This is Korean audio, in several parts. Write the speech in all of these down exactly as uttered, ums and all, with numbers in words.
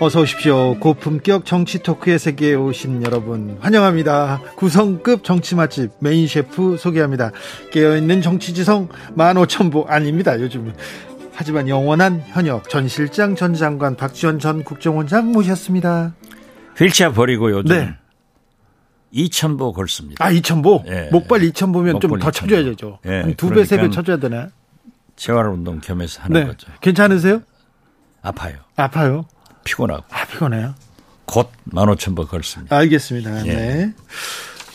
어서 오십시오. 고품격 정치 토크의 세계에 오신 여러분 환영합니다. 구성급 정치 맛집 메인 셰프 소개합니다. 깨어있는 정치지성 만 오천 보 아닙니다. 요즘은. 하지만 영원한 현역 전 실장 전 장관 박지원 전 국정원장 모셨습니다. 휠체어 버리고 요즘 네. 이천 보 걸습니다. 아 이천 보? 예. 목발 이천 보면 좀 더 쳐줘야죠. 예. 두 배, 그러니까 세 배 쳐줘야 되나? 재활운동 겸해서 하는 네. 거죠. 괜찮으세요? 아파요. 아파요? 피곤하고. 아, 피곤해요? 곧 만 오천 보 걸습니다. 알겠습니다. 예. 네.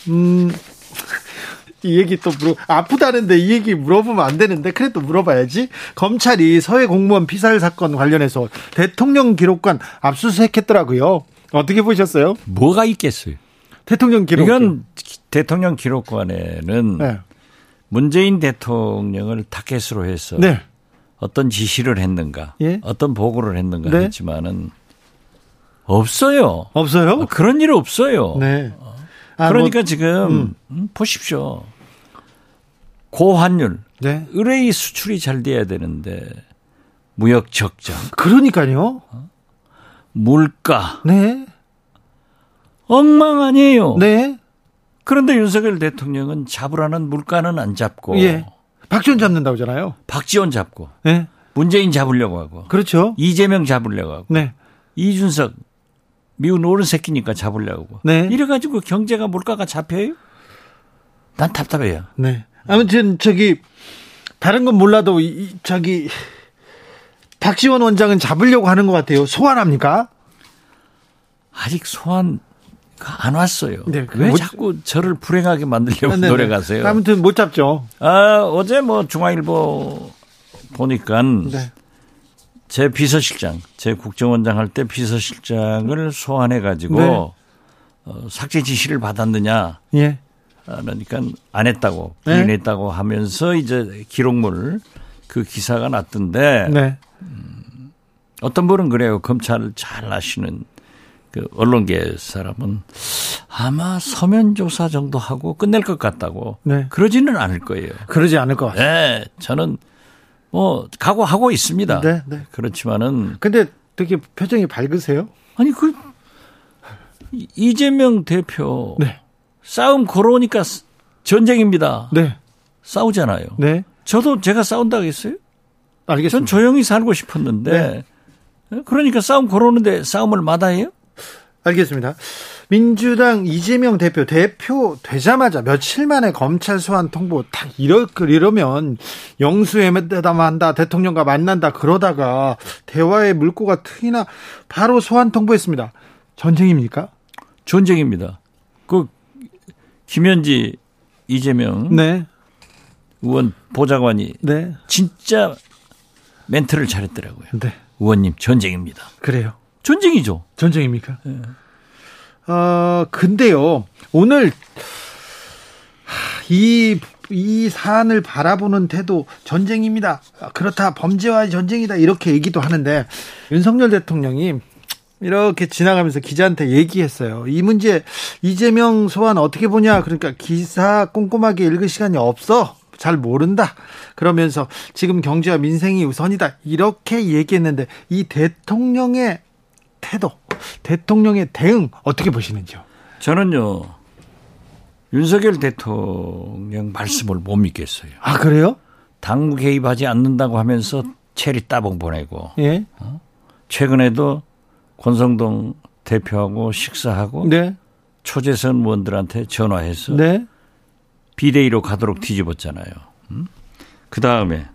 음, 이 얘기 또 물어, 아프다는데 이 얘기 물어보면 안 되는데, 그래도 물어봐야지. 검찰이 서해 공무원 피살 사건 관련해서 대통령 기록관 압수수색 했더라고요. 어떻게 보셨어요? 뭐가 있겠어요? 대통령 기록관. 이건 대통령 기록관에는 네. 문재인 대통령을 타겟으로 해서 네. 어떤 지시를 했는가, 예? 어떤 보고를 했는가 네? 했지만은 없어요. 없어요? 아, 그런 일 없어요. 네. 아, 그러니까 뭐, 지금 음. 보십시오. 고환율, 네? 의뢰의 수출이 잘 돼야 되는데 무역 적정. 그러니까요. 물가. 네. 엉망 아니에요. 네. 그런데 윤석열 대통령은 잡으라는 물가는 안 잡고. 예. 박지원 잡는다고 하잖아요. 박지원 잡고. 네. 문재인 잡으려고 하고. 그렇죠. 이재명 잡으려고 하고. 네. 이준석 미운 오른 새끼니까 잡으려고 하고. 네. 이래가지고 경제가 물가가 잡혀요? 난 답답해요. 네. 아무튼 저기 다른 건 몰라도 이, 저기 박지원 원장은 잡으려고 하는 것 같아요. 소환합니까? 아직 소환. 안 왔어요. 네, 왜 못... 자꾸 저를 불행하게 만들려고 네, 노력하세요? 네, 아무튼 못 잡죠. 아, 어제 뭐 중앙일보 보니까 네. 제 비서실장, 제 국정원장 할 때 비서실장을 소환해가지고 네. 어, 삭제 지시를 받았느냐. 예. 아, 그러니까 안 했다고, 부인했다고 네. 하면서 이제 기록물 그 기사가 났던데 네. 음, 어떤 분은 그래요. 검찰을 잘 아시는. 그 언론계 사람은 아마 서면 조사 정도 하고 끝낼 것 같다고. 네. 그러지는 않을 거예요. 그러지 않을 것 같아요. 네, 저는 뭐 각오하고 있습니다. 네, 네. 그렇지만은. 근데 되게 표정이 밝으세요? 아니 그 이재명 대표 네. 싸움 걸어오니까 전쟁입니다. 네. 싸우잖아요. 네. 저도 제가 싸운다고 했어요? 알겠습니다. 전 조용히 살고 싶었는데 네. 그러니까 싸움 걸어오는데 싸움을 마다해요? 알겠습니다. 민주당 이재명 대표 대표 되자마자 며칠 만에 검찰 소환 통보 딱 이럴 이러면 영수회담한다, 대통령과 만난다 그러다가 대화의 물꼬가 트이나 바로 소환 통보했습니다. 전쟁입니까? 전쟁입니다. 그 김현지 이재명 네. 의원 보좌관이 네. 진짜 멘트를 잘했더라고요. 네. 의원님 전쟁입니다. 그래요. 전쟁이죠. 전쟁입니까? 네. 어, 근데요, 오늘, 이, 이 사안을 바라보는 태도 전쟁입니다. 그렇다, 범죄와의 전쟁이다. 이렇게 얘기도 하는데, 윤석열 대통령이 이렇게 지나가면서 기자한테 얘기했어요. 이 문제, 이재명 소환 어떻게 보냐. 그러니까 기사 꼼꼼하게 읽을 시간이 없어. 잘 모른다. 그러면서 지금 경제와 민생이 우선이다. 이렇게 얘기했는데, 이 대통령의 태도, 대통령의 대응 어떻게 보시는지요? 저는요. 윤석열 대통령 말씀을 못 믿겠어요. 아 그래요? 당국 개입하지 않는다고 하면서 체리 따봉 보내고 예? 어? 최근에도 권성동 대표하고 식사하고 네? 초재선 의원들한테 전화해서 네? 비대위로 가도록 뒤집었잖아요. 음? 그다음에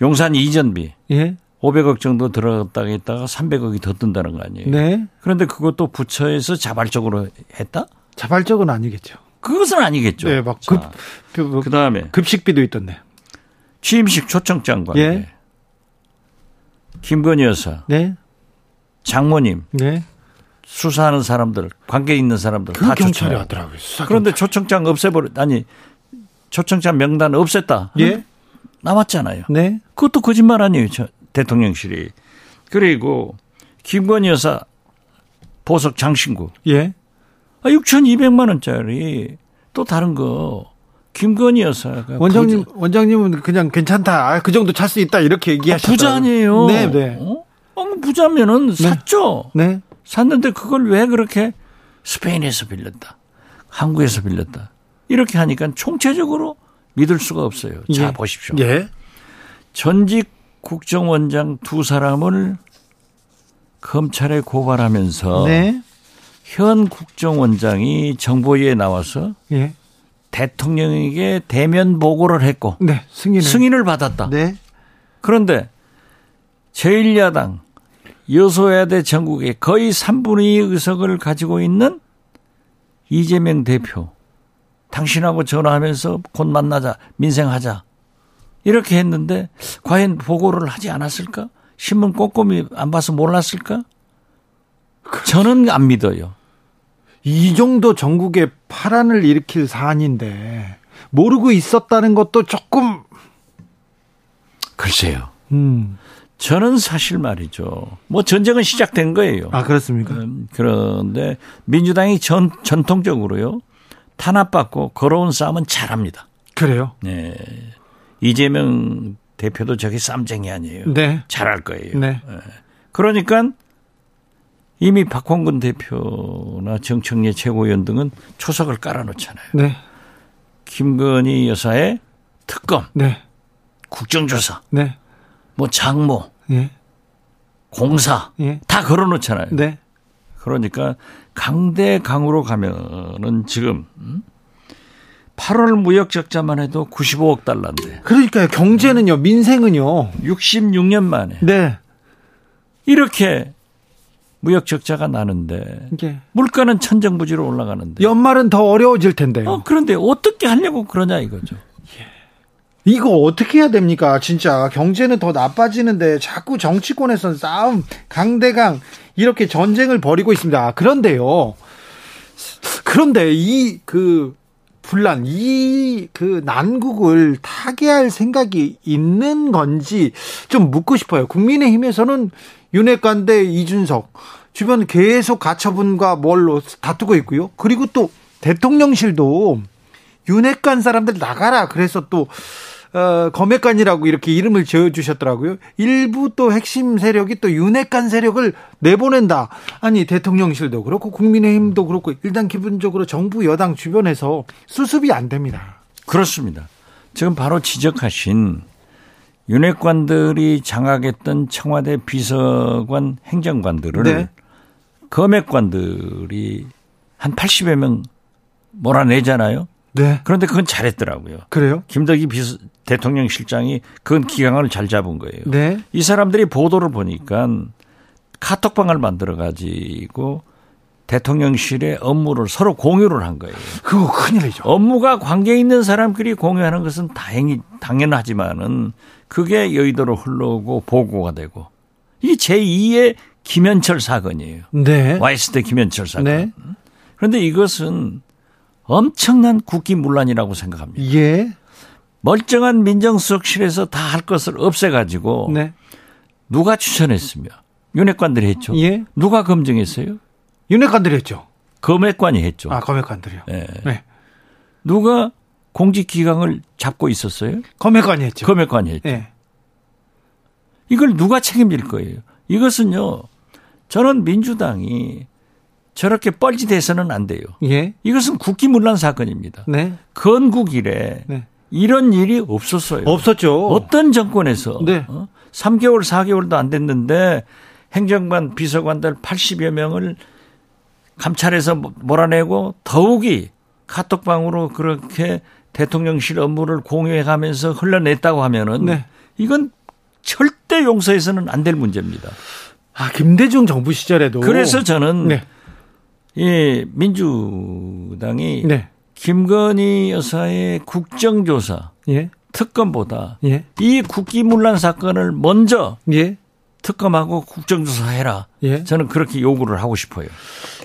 용산 이전비 예? 오백억 정도 들어갔다가 했다가 삼백억이 더 뜬다는 거 아니에요. 네. 그런데 그것도 부처에서 자발적으로 했다? 자발적은 아니겠죠. 그것은 아니겠죠. 네, 막 급, 그, 그 다음에. 급식비도 있던데. 취임식 초청장 관계. 네. 김건희 여사. 네. 장모님. 네. 수사하는 사람들, 관계 있는 사람들 다 경찰이 왔더라고요. 그런데 초청장 없애버려. 아니 초청장 명단 없앴다. 예? 남았잖아요. 네. 그것도 거짓말 아니에요. 대통령실이. 그리고 김건희 여사 보석 장신구. 예. 아, 육천이백만 원짜리 또 다른 거. 김건희 여사가 원장님 부자. 원장님은 그냥 괜찮다. 아, 그 정도 찰 수 있다 이렇게 얘기하셨어요. 아, 부자니에요. 네, 네. 어? 어, 부자면은 네. 샀죠. 네. 샀는데 그걸 왜 그렇게 스페인에서 빌렸다, 한국에서 빌렸다 이렇게 하니까 총체적으로 믿을 수가 없어요. 자 예. 보십시오. 예. 전직 국정원장 두 사람을 검찰에 고발하면서 네. 현 국정원장이 정보위에 나와서. 예. 대통령에게 대면 보고를 했고 네, 승인을. 승인을 받았다. 네. 그런데 제일 야당 여소야대 전국에 거의 삼분의 이 의석을 가지고 있는 이재명 대표. 당신하고 전화하면서 곧 만나자. 민생하자. 이렇게 했는데 과연 보고를 하지 않았을까? 신문 꼼꼼히 안 봐서 몰랐을까? 저는 안 믿어요. 이 정도 전국에 파란을 일으킬 사안인데 모르고 있었다는 것도 조금 글쎄요. 음. 저는 사실 말이죠. 뭐 전쟁은 시작된 거예요. 아 그렇습니까? 음, 그런데 민주당이 전, 전통적으로요. 탄압받고 걸어온 싸움은 잘합니다. 그래요? 네. 이재명 대표도 저기 쌈쟁이 아니에요. 네. 잘할 거예요. 네. 네. 그러니까 이미 박홍근 대표나 정청래 최고위원 등은 초석을 깔아놓잖아요. 네. 김건희 여사의 특검, 네. 국정조사, 네. 뭐 장모, 예. 공사 예. 다 걸어놓잖아요. 네. 그러니까 강대강으로 가면은 지금 팔월 무역적자만 해도 구십오억 달러인데. 그러니까요. 경제는요. 민생은요. 육십육 년 만에. 네. 이렇게. 무역 적자가 나는데 예. 물가는 천정부지로 올라가는데 연말은 더 어려워질 텐데요. 어, 그런데 어떻게 하려고 그러냐 이거죠. 예. 이거 어떻게 해야 됩니까? 진짜 경제는 더 나빠지는데 자꾸 정치권에서는 싸움, 강대강 이렇게 전쟁을 벌이고 있습니다. 그런데요. 그런데 이 그 분란, 이 그 난국을 타개할 생각이 있는 건지 좀 묻고 싶어요. 국민의힘에서는 윤핵관 대 이준석 주변 계속 가처분과 뭘로 다투고 있고요. 그리고 또 대통령실도 윤핵관 사람들 나가라 그래서 또 어, 검핵관이라고 이렇게 이름을 지어주셨더라고요. 일부 또 핵심 세력이 또 윤핵관 세력을 내보낸다. 아니 대통령실도 그렇고 국민의힘도 그렇고 일단 기본적으로 정부 여당 주변에서 수습이 안 됩니다. 그렇습니다. 지금 바로 지적하신 윤핵관들이 장악했던 청와대 비서관 행정관들을 네. 검핵관들이 한 팔십여 명 몰아내잖아요. 네. 그런데 그건 잘했더라고요. 그래요? 김덕희 비서, 대통령실장이 그건 기강을 잘 잡은 거예요. 네. 이 사람들이 보도를 보니까 카톡방을 만들어가지고 대통령실의 업무를 서로 공유를 한 거예요. 그거 큰일이죠. 업무가 관계 있는 사람끼리 공유하는 것은 다행히 당연하지만은 그게 여의도로 흘러오고 보고가 되고 이게 제이의 김현철 사건이에요. 네. 와이스대 김현철 사건. 네. 그런데 이것은 엄청난 국기문란이라고 생각합니다. 예. 멀쩡한 민정수석실에서 다 할 것을 없애가지고 네. 누가 추천했으며 윤핵관들이 했죠. 예. 누가 검증했어요? 윤핵관들이 했죠. 검핵관이 했죠. 아, 검핵관들이요. 네. 네. 누가 공직 기강을 잡고 있었어요? 검핵관이 했죠. 검핵관이 했죠. 네. 이걸 누가 책임질 거예요? 이것은요. 저는 민주당이 저렇게 뻘짓해서는 안 돼요. 예. 이것은 국기문란 사건입니다. 네. 건국 이래 네. 이런 일이 없었어요. 없었죠. 어떤 정권에서 네. 어? 삼 개월 사 개월도 안 됐는데 행정관 비서관들 팔십여 명을 감찰해서 몰아내고 더욱이 카톡방으로 그렇게 대통령실 업무를 공유해가면서 흘러냈다고 하면은 네. 이건 절대 용서해서는 안 될 문제입니다. 아 김대중 정부 시절에도 그래서 저는 네. 이 민주당이 네. 김건희 여사의 국정조사 예. 특검보다 예. 이 국기문란 사건을 먼저 예. 특검하고 국정조사해라. 예? 저는 그렇게 요구를 하고 싶어요.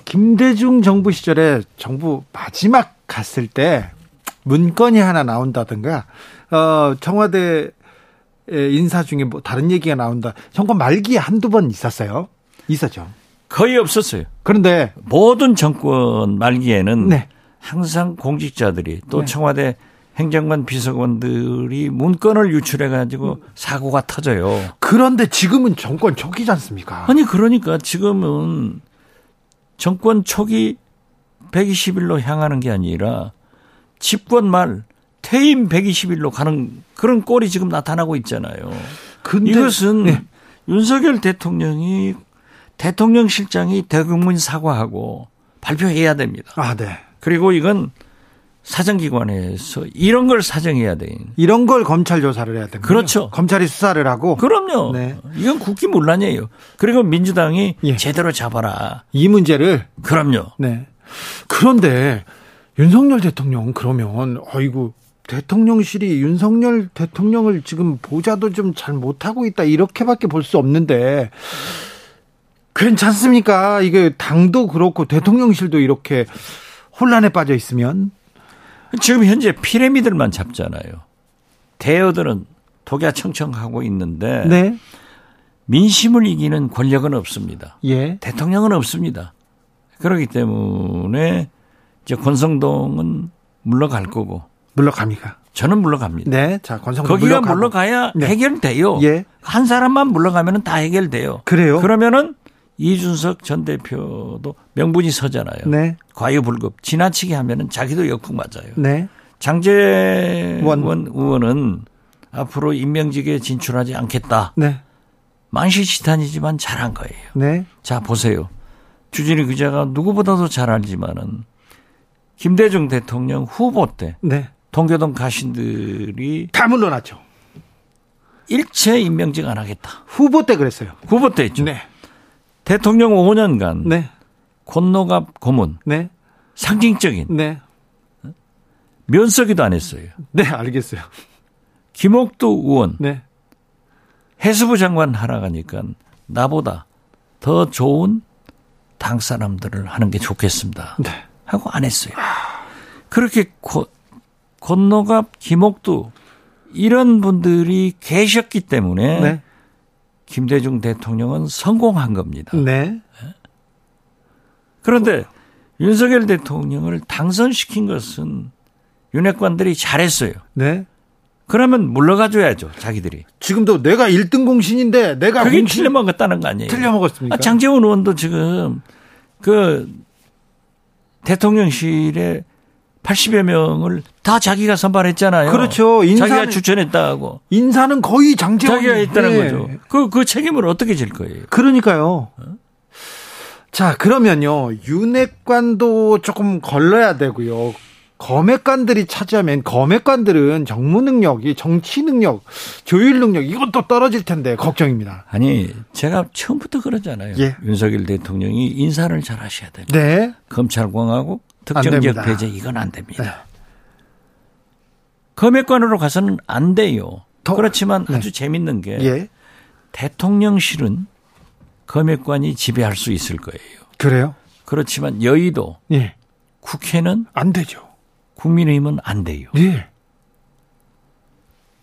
김대중 정부 시절에 정부 마지막 갔을 때 문건이 하나 나온다든가 어, 청와대 인사 중에 뭐 다른 얘기가 나온다. 정권 말기에 한두 번 있었어요. 있었죠. 거의 없었어요. 그런데 모든 정권 말기에는 네. 항상 공직자들이 또 네. 청와대 행정관 비서관들이 문건을 유출해가지고 사고가 터져요. 그런데 지금은 정권 초기지 않습니까? 아니 그러니까 지금은 정권 초기 백이십 일로 향하는 게 아니라 집권 말 퇴임 백이십 일로 가는 그런 꼴이 지금 나타나고 있잖아요. 근데 이것은 네. 윤석열 대통령이 대통령실장이 대국민 사과하고 발표해야 됩니다. 아, 네. 그리고 이건 사정기관에서 이런 걸 사정해야 돼요. 이런 걸 검찰 조사를 해야 됩니다. 그렇죠. 검찰이 수사를 하고. 그럼요. 네. 이건 국기문란이에요. 그리고 민주당이 예. 제대로 잡아라. 이 문제를. 그럼요. 네. 그런데 윤석열 대통령 그러면 어이구 대통령실이 윤석열 대통령을 지금 보좌도 좀 잘 못하고 있다 이렇게밖에 볼 수 없는데 괜찮습니까? 이게 당도 그렇고 대통령실도 이렇게 혼란에 빠져 있으면. 지금 현재 피라미드만 잡잖아요. 대여들은 독야청청하고 있는데 네. 민심을 이기는 권력은 없습니다. 예. 대통령은 없습니다. 그렇기 때문에 이제 권성동은 물러갈 거고. 물러갑니까? 저는 물러갑니다. 네, 자 권성동 거기가 물러가고. 물러가야 네. 해결돼요. 예. 한 사람만 물러가면 다 해결돼요. 그래요? 그러면은 이준석 전 대표도 명분이 서잖아요. 네. 과유불급. 지나치게 하면은 자기도 역풍 맞아요. 네. 장제원 원. 의원은 앞으로 임명직에 진출하지 않겠다. 네. 만시지탄이지만 잘한 거예요. 네. 자 보세요. 주진희 기자가 누구보다도 잘 알지만은 김대중 대통령 후보 때 네. 동교동 가신들이 다 물러났죠. 일체 임명직 안 하겠다. 후보 때 그랬어요. 후보 때 있죠. 네. 대통령 오 년간 네. 권노갑 고문 네. 상징적인 네. 면서기도 안 했어요. 네, 알겠어요. 김옥도 의원 네. 해수부 장관 하러 가니까 나보다 더 좋은 당 사람들을 하는 게 좋겠습니다. 네. 하고 안 했어요. 그렇게 고, 권노갑 김옥도 이런 분들이 계셨기 때문에 네. 김대중 대통령은 성공한 겁니다. 네. 그런데 윤석열 대통령을 당선시킨 것은 윤핵관들이 잘했어요. 네. 그러면 물러가줘야죠. 자기들이. 지금도 내가 일 등 공신인데 내가 그게 공신... 틀려먹었다는 거 아니에요. 틀려먹었습니까? 아, 장제원 의원도 지금 그 대통령실에 팔십여 명을 다 자기가 선발했잖아요. 그렇죠. 인사는, 자기가 추천했다고. 인사는 거의 장제원. 자기가 했다는 네. 거죠. 그, 그 책임을 어떻게 질 거예요? 그러니까요. 어? 자, 그러면요. 윤핵관도 조금 걸러야 되고요. 검핵관들이 차지하면 검핵관들은 정무 능력이 정치 능력, 조율 능력 이것도 떨어질 텐데 걱정입니다. 아니 제가 처음부터 그러잖아요. 예. 윤석열 대통령이 인사를 잘 하셔야 됩니다. 네. 검찰공화국 특정적 배제 이건 안 됩니다. 네. 검핵관으로 가서는 안 돼요. 더, 그렇지만 네. 아주 재밌는 게 예. 대통령실은 검핵관이 지배할 수 있을 거예요. 그래요? 그렇지만 여의도 예. 국회는 안 되죠. 국민의힘은 안 돼요. 네.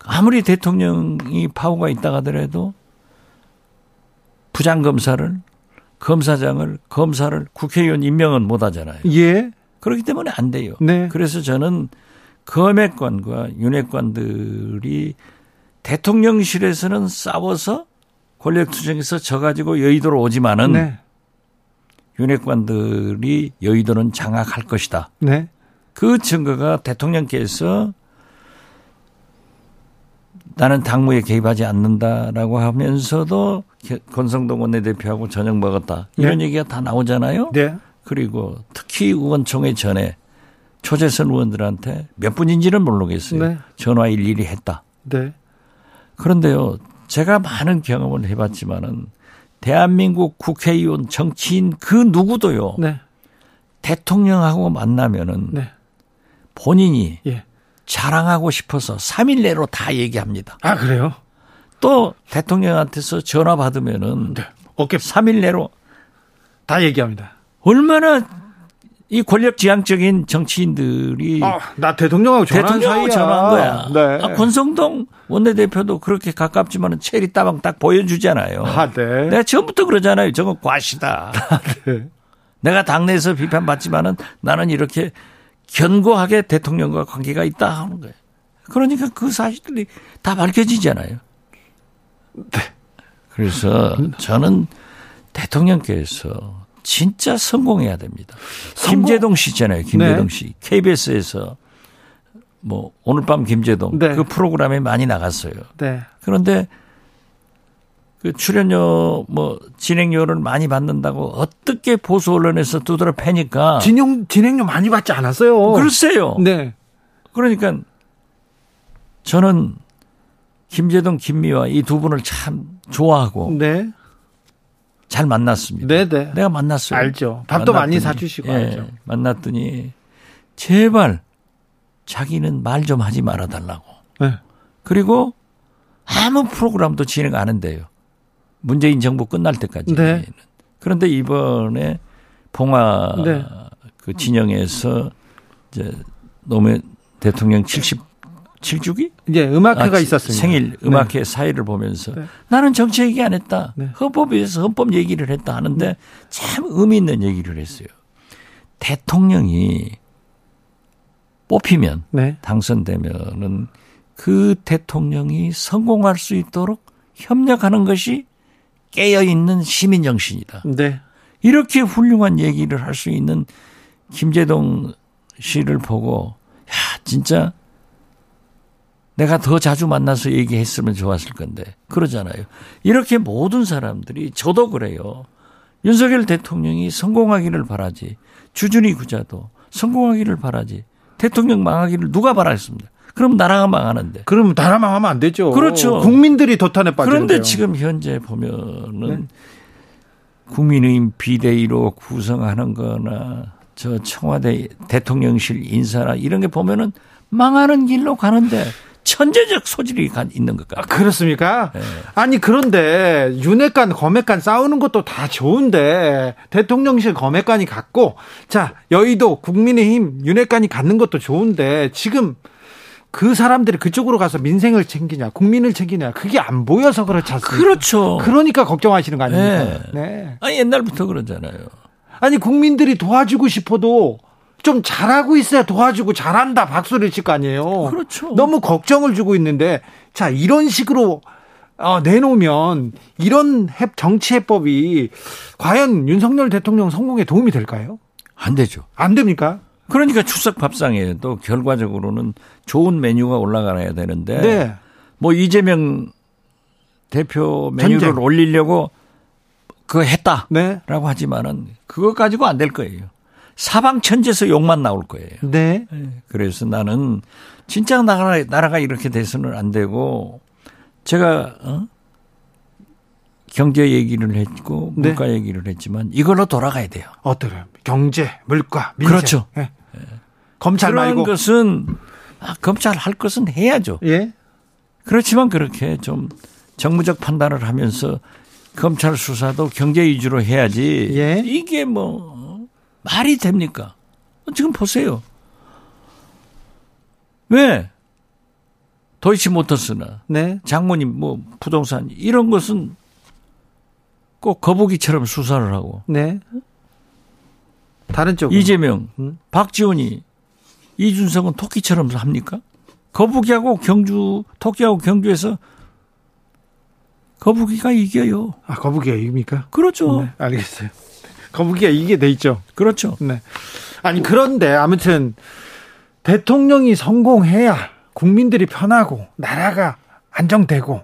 아무리 대통령이 파워가 있다고 하더라도 부장검사를, 검사장을, 검사를 국회의원 임명은 못 하잖아요. 예. 그렇기 때문에 안 돼요. 네. 그래서 저는 검핵관과 윤핵관들이 대통령실에서는 싸워서 권력투쟁에서 져가지고 여의도로 오지만은 네. 윤핵관들이 여의도는 장악할 것이다. 네. 그 증거가 대통령께서 나는 당무에 개입하지 않는다라고 하면서도 권성동 원내대표하고 저녁 먹었다. 이런 네. 얘기가 다 나오잖아요. 네. 그리고 특히 의원총회 전에 초재선 의원들한테 몇 분인지는 모르겠어요. 네. 전화 일일이 했다. 네. 그런데요. 제가 많은 경험을 해봤지만은 대한민국 국회의원 정치인 그 누구도요. 네. 대통령하고 만나면은 네. 본인이 예. 자랑하고 싶어서 삼 일 내로 다 얘기합니다. 아, 그래요? 또 대통령한테서 전화 받으면은 네. 어깨 삼 일 내로 다 얘기합니다. 얼마나 이 권력지향적인 정치인들이 아, 나 대통령하고 전화한 대통령하고 전화한 거야. 네. 아, 권성동 원내대표도 그렇게 가깝지만은 체리 따방 딱 보여주잖아요. 아, 네. 내가 처음부터 그러잖아요. 저건 과시다. 아, 네. 내가 당내에서 비판받지만은 나는 이렇게 견고하게 대통령과 관계가 있다 하는 거예요. 그러니까 그 사실들이 다 밝혀지잖아요. 네. 그래서 저는 대통령께서 진짜 성공해야 됩니다. 성공? 김재동 씨잖아요. 김재동 네. 씨. 케이비에스에서 뭐 오늘 밤 김재동 네. 그 프로그램에 많이 나갔어요. 네. 그런데 그 출연료 뭐 진행료를 많이 받는다고 어떻게 보수 언론에서 두드려 패니까 진용 진행료 많이 받지 않았어요. 글쎄요. 네. 그러니까 저는 김재동, 김미화 이 두 분을 참 좋아하고 네. 잘 만났습니다. 네네. 내가 만났어요. 알죠. 밥도 만났더니, 많이 사주시고 예, 알죠. 만났더니 제발 자기는 말 좀 하지 말아달라고. 네. 그리고 아무 프로그램도 진행 안 한대요. 문재인 정부 끝날 때까지. 네. 그런데 이번에 봉화 네. 그 진영에서 이제 노무현 대통령 칠십칠 주기? 네, 음악회가 아, 있었습니다. 생일 음악회 네. 사회를 보면서 네. 나는 정치 얘기 안 했다. 네. 헌법에서 헌법 얘기를 했다 하는데 네. 참 의미 있는 얘기를 했어요. 대통령이 뽑히면 네. 당선되면은 그 대통령이 성공할 수 있도록 협력하는 것이 깨어있는 시민 정신이다. 네. 이렇게 훌륭한 얘기를 할 수 있는 김재동 씨를 보고 야, 진짜 내가 더 자주 만나서 얘기했으면 좋았을 건데 그러잖아요. 이렇게 모든 사람들이 저도 그래요. 윤석열 대통령이 성공하기를 바라지. 주준이 구자도 성공하기를 바라지. 대통령 망하기를 누가 바라겠습니다. 그럼 나라가 망하는데. 그럼 나라 망하면 안 되죠. 그렇죠. 국민들이 도탄에 빠지는데요. 그런데 지금 현재 보면은 네. 국민의힘 비대위로 구성하는 거나 저 청와대 대통령실 인사나 이런 게 보면은 망하는 길로 가는데 천재적 소질이 있는 것 같아요. 아, 그렇습니까? 네. 아니 그런데 윤핵관 검핵관 싸우는 것도 다 좋은데 대통령실 검핵관이 갔고 자 여의도 국민의힘 윤핵관이 갖는 것도 좋은데 지금 그 사람들이 그쪽으로 가서 민생을 챙기냐 국민을 챙기냐 그게 안 보여서 그렇지 않습니까? 그렇죠. 그러니까 걱정하시는 거 아닙니까? 네. 네. 아니 옛날부터 그러잖아요. 아니 국민들이 도와주고 싶어도 좀 잘하고 있어야 도와주고 잘한다 박수를 칠 거 아니에요. 그렇죠. 너무 걱정을 주고 있는데 자 이런 식으로 어, 내놓으면 이런 정치 해법이 과연 윤석열 대통령 성공에 도움이 될까요? 안 되죠. 안 됩니까? 그러니까 추석 밥상에도 결과적으로는 좋은 메뉴가 올라가야 되는데 네. 뭐 이재명 대표 메뉴를 전쟁. 올리려고 그거 했다라고 네. 하지만은 그거 가지고 안 될 거예요. 사방천지에서 욕만 나올 거예요. 네. 그래서 나는 진짜 나라, 나라가 이렇게 돼서는 안 되고 제가 어? 경제 얘기를 했고 네. 물가 얘기를 했지만 이걸로 돌아가야 돼요. 어떻게 경제, 물가, 민생. 그렇죠. 네. 네. 검찰 그런 말고. 그런 것은 아, 검찰 할 것은 해야죠. 예. 그렇지만 그렇게 좀 정무적 판단을 하면서 검찰 수사도 경제 위주로 해야지. 예. 이게 뭐. 말이 됩니까? 지금 보세요. 왜? 도이치모터스나 네. 장모님 뭐 부동산 이런 것은 꼭 거북이처럼 수사를 하고 네. 다른 쪽은 이재명, 음. 박지원이 이준석은 토끼처럼 합니까? 거북이하고 경주 토끼하고 경주에서 거북이가 이겨요. 아 거북이가 이깁니까? 그렇죠. 네, 알겠어요. 거북이가 이게 돼 있죠. 그렇죠. 네. 아니 그런데 아무튼 대통령이 성공해야 국민들이 편하고 나라가 안정되고.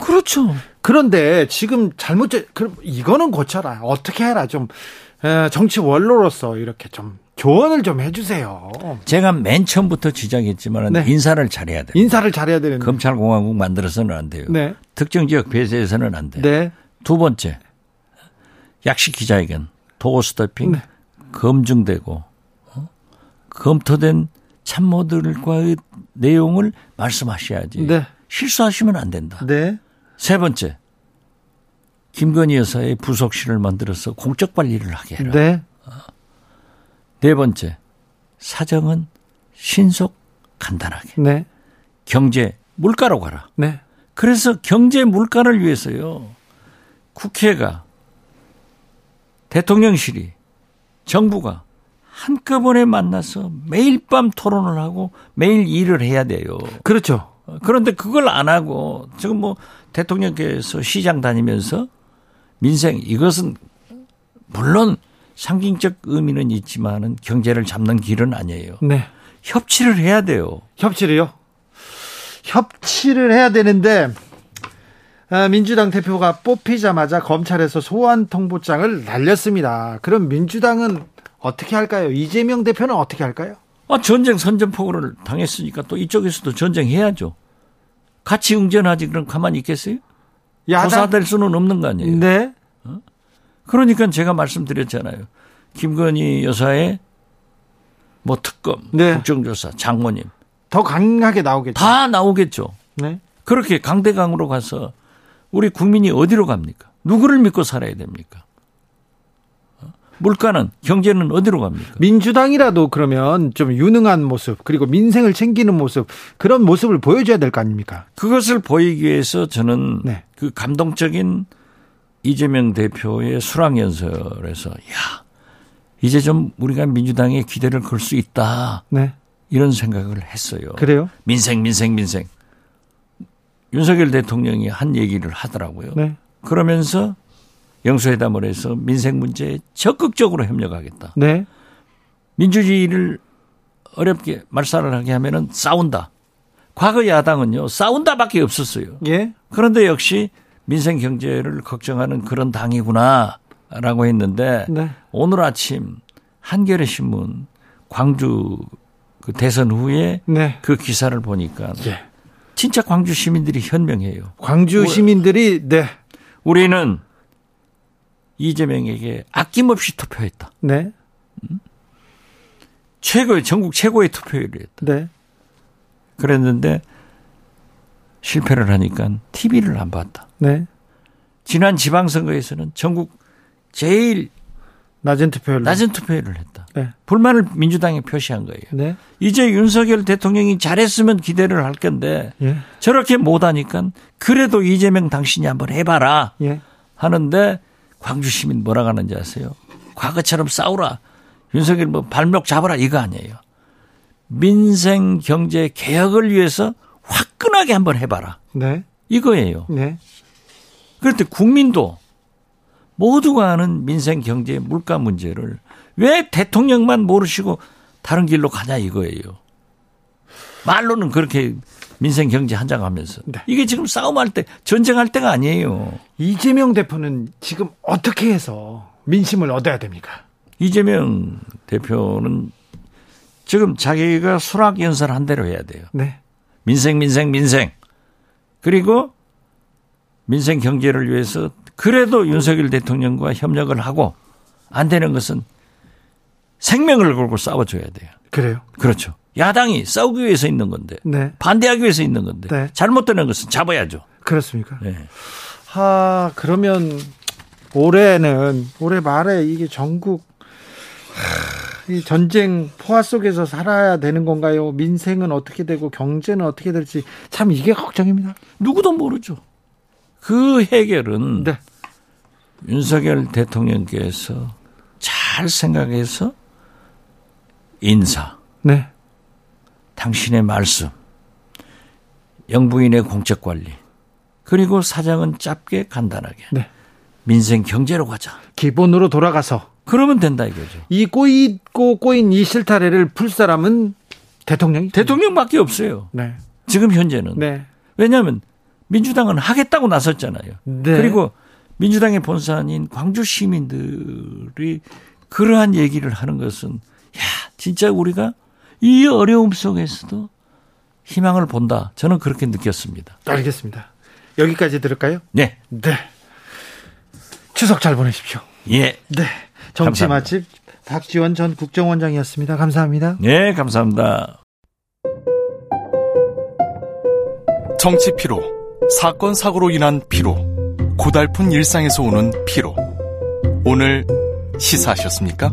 그렇죠. 그런데 지금 잘못 그럼 이거는 고쳐라. 어떻게 해라 좀 정치 원로로서 이렇게 좀 조언을 좀 해주세요. 제가 맨 처음부터 지적했지만 네. 인사를 잘해야 돼요. 인사를 잘해야 되는. 검찰공화국 만들어서는 안 돼요. 네. 특정 지역 배제해서는 안 돼요. 네. 두 번째 약식 기자회견. 도어 스태핑 네. 검증되고 어? 검토된 참모들과의 내용을 말씀하셔야지 네. 실수하시면 안 된다. 네. 세 번째, 김건희 여사의 부속실을 만들어서 공적 관리를 하게 해라. 네. 네 번째, 사정은 신속 간단하게. 네. 경제 물가로 가라. 네. 그래서 경제 물가를 위해서요, 국회가, 대통령실이, 정부가 한꺼번에 만나서 매일 밤 토론을 하고 매일 일을 해야 돼요. 그렇죠. 그런데 그걸 안 하고 지금 뭐 대통령께서 시장 다니면서 민생, 이것은 물론 상징적 의미는 있지만은 경제를 잡는 길은 아니에요. 네. 협치를 해야 돼요. 협치를요? 협치를 해야 되는데 민주당 대표가 뽑히자마자 검찰에서 소환 통보장을 날렸습니다. 그럼 민주당은 어떻게 할까요? 이재명 대표는 어떻게 할까요? 아, 전쟁 선전포고를 당했으니까 또 이쪽에서도 전쟁해야죠. 같이 응전하지 그럼 가만히 있겠어요? 야당. 고사될 수는 없는 거 아니에요. 네. 어? 그러니까 제가 말씀드렸잖아요. 김건희 여사의 뭐 특검, 네. 국정조사, 장모님. 더 강하게 나오겠죠. 다 나오겠죠. 네. 그렇게 강대강으로 가서 우리 국민이 어디로 갑니까? 누구를 믿고 살아야 됩니까? 물가는, 경제는 어디로 갑니까? 민주당이라도 그러면 좀 유능한 모습, 그리고 민생을 챙기는 모습, 그런 모습을 보여줘야 될 거 아닙니까? 그것을 보이기 위해서 저는 네. 그 감동적인 이재명 대표의 수락연설에서 야, 이제 좀 우리가 민주당에 기대를 걸 수 있다. 네. 이런 생각을 했어요. 그래요? 민생, 민생, 민생. 윤석열 대통령이 한 얘기를 하더라고요. 네. 그러면서 영수회담을 해서 민생 문제에 적극적으로 협력하겠다. 네. 민주주의를 어렵게 말살을 하게 하면은 싸운다. 과거 야당은요, 싸운다밖에 없었어요. 예. 그런데 역시 민생 경제를 걱정하는 그런 당이구나라고 했는데 네. 오늘 아침 한겨레신문 광주 그 대선 후에 네. 그 기사를 보니까 예. 진짜 광주 시민들이 현명해요. 광주 시민들이 네. 우리는 이재명에게 아낌없이 투표했다. 네. 음? 최고의, 전국 최고의 투표율이었다. 네. 그랬는데 실패를 하니까 티비를 안 봤다. 네. 지난 지방선거에서는 전국 제일 낮은 투표율. 낮은 투표율을 했다. 네. 불만을 민주당에 표시한 거예요. 네. 이제 윤석열 대통령이 잘했으면 기대를 할 건데 예. 저렇게 못하니까 그래도 이재명 당신이 한번 해봐라 예. 하는데 광주 시민 뭐라고 하는지 아세요? 과거처럼 싸우라. 윤석열 뭐 발목 잡아라 이거 아니에요. 민생 경제 개혁을 위해서 화끈하게 한번 해봐라. 네. 이거예요. 네. 그럴 때 국민도 모두가 아는 민생 경제 물가 문제를 왜 대통령만 모르시고 다른 길로 가냐 이거예요. 말로는 그렇게 민생 경제 한장하면서 네. 이게 지금 싸움할 때 전쟁할 때가 아니에요. 이재명 대표는 지금 어떻게 해서 민심을 얻어야 됩니까? 이재명 대표는 지금 자기가 수락연설 한 대로 해야 돼요. 네. 민생 민생 민생 그리고 민생 경제를 위해서 그래도 윤석열 대통령과 협력을 하고 안 되는 것은 생명을 걸고 싸워줘야 돼요. 그래요? 그렇죠. 야당이 싸우기 위해서 있는 건데 네. 반대하기 위해서 있는 건데 네. 잘못되는 것은 잡아야죠. 그렇습니까? 네. 아, 그러면 올해는 올해 말에 이게 전국 하, 이 전쟁 포화 속에서 살아야 되는 건가요? 민생은 어떻게 되고 경제는 어떻게 될지 참 이게 걱정입니다. 누구도 모르죠. 그 해결은 네. 윤석열 대통령께서 잘 생각해서 인사 네. 당신의 말씀, 영부인의 공적 관리, 그리고 사정은 짧게 간단하게 네. 민생 경제로 가자. 기본으로 돌아가서 그러면 된다 이거죠. 이 꼬이고 꼬인 이 실타래를 풀 사람은 대통령이 대통령밖에 없어요. 네. 지금 현재는 네. 왜냐하면 민주당은 하겠다고 나섰잖아요. 네. 그리고 민주당의 본산인 광주 시민들이 그러한 얘기를 하는 것은 야 진짜 우리가 이 어려움 속에서도 희망을 본다. 저는 그렇게 느꼈습니다. 알겠습니다. 여기까지 들을까요? 네. 네. 추석 잘 보내십시오. 예. 네. 정치 감사합니다. 맛집 박지원 전 국정원장이었습니다. 감사합니다. 네, 감사합니다. 정치 피로, 사건 사고로 인한 피로, 고달픈 일상에서 오는 피로, 오늘 시사하셨습니까?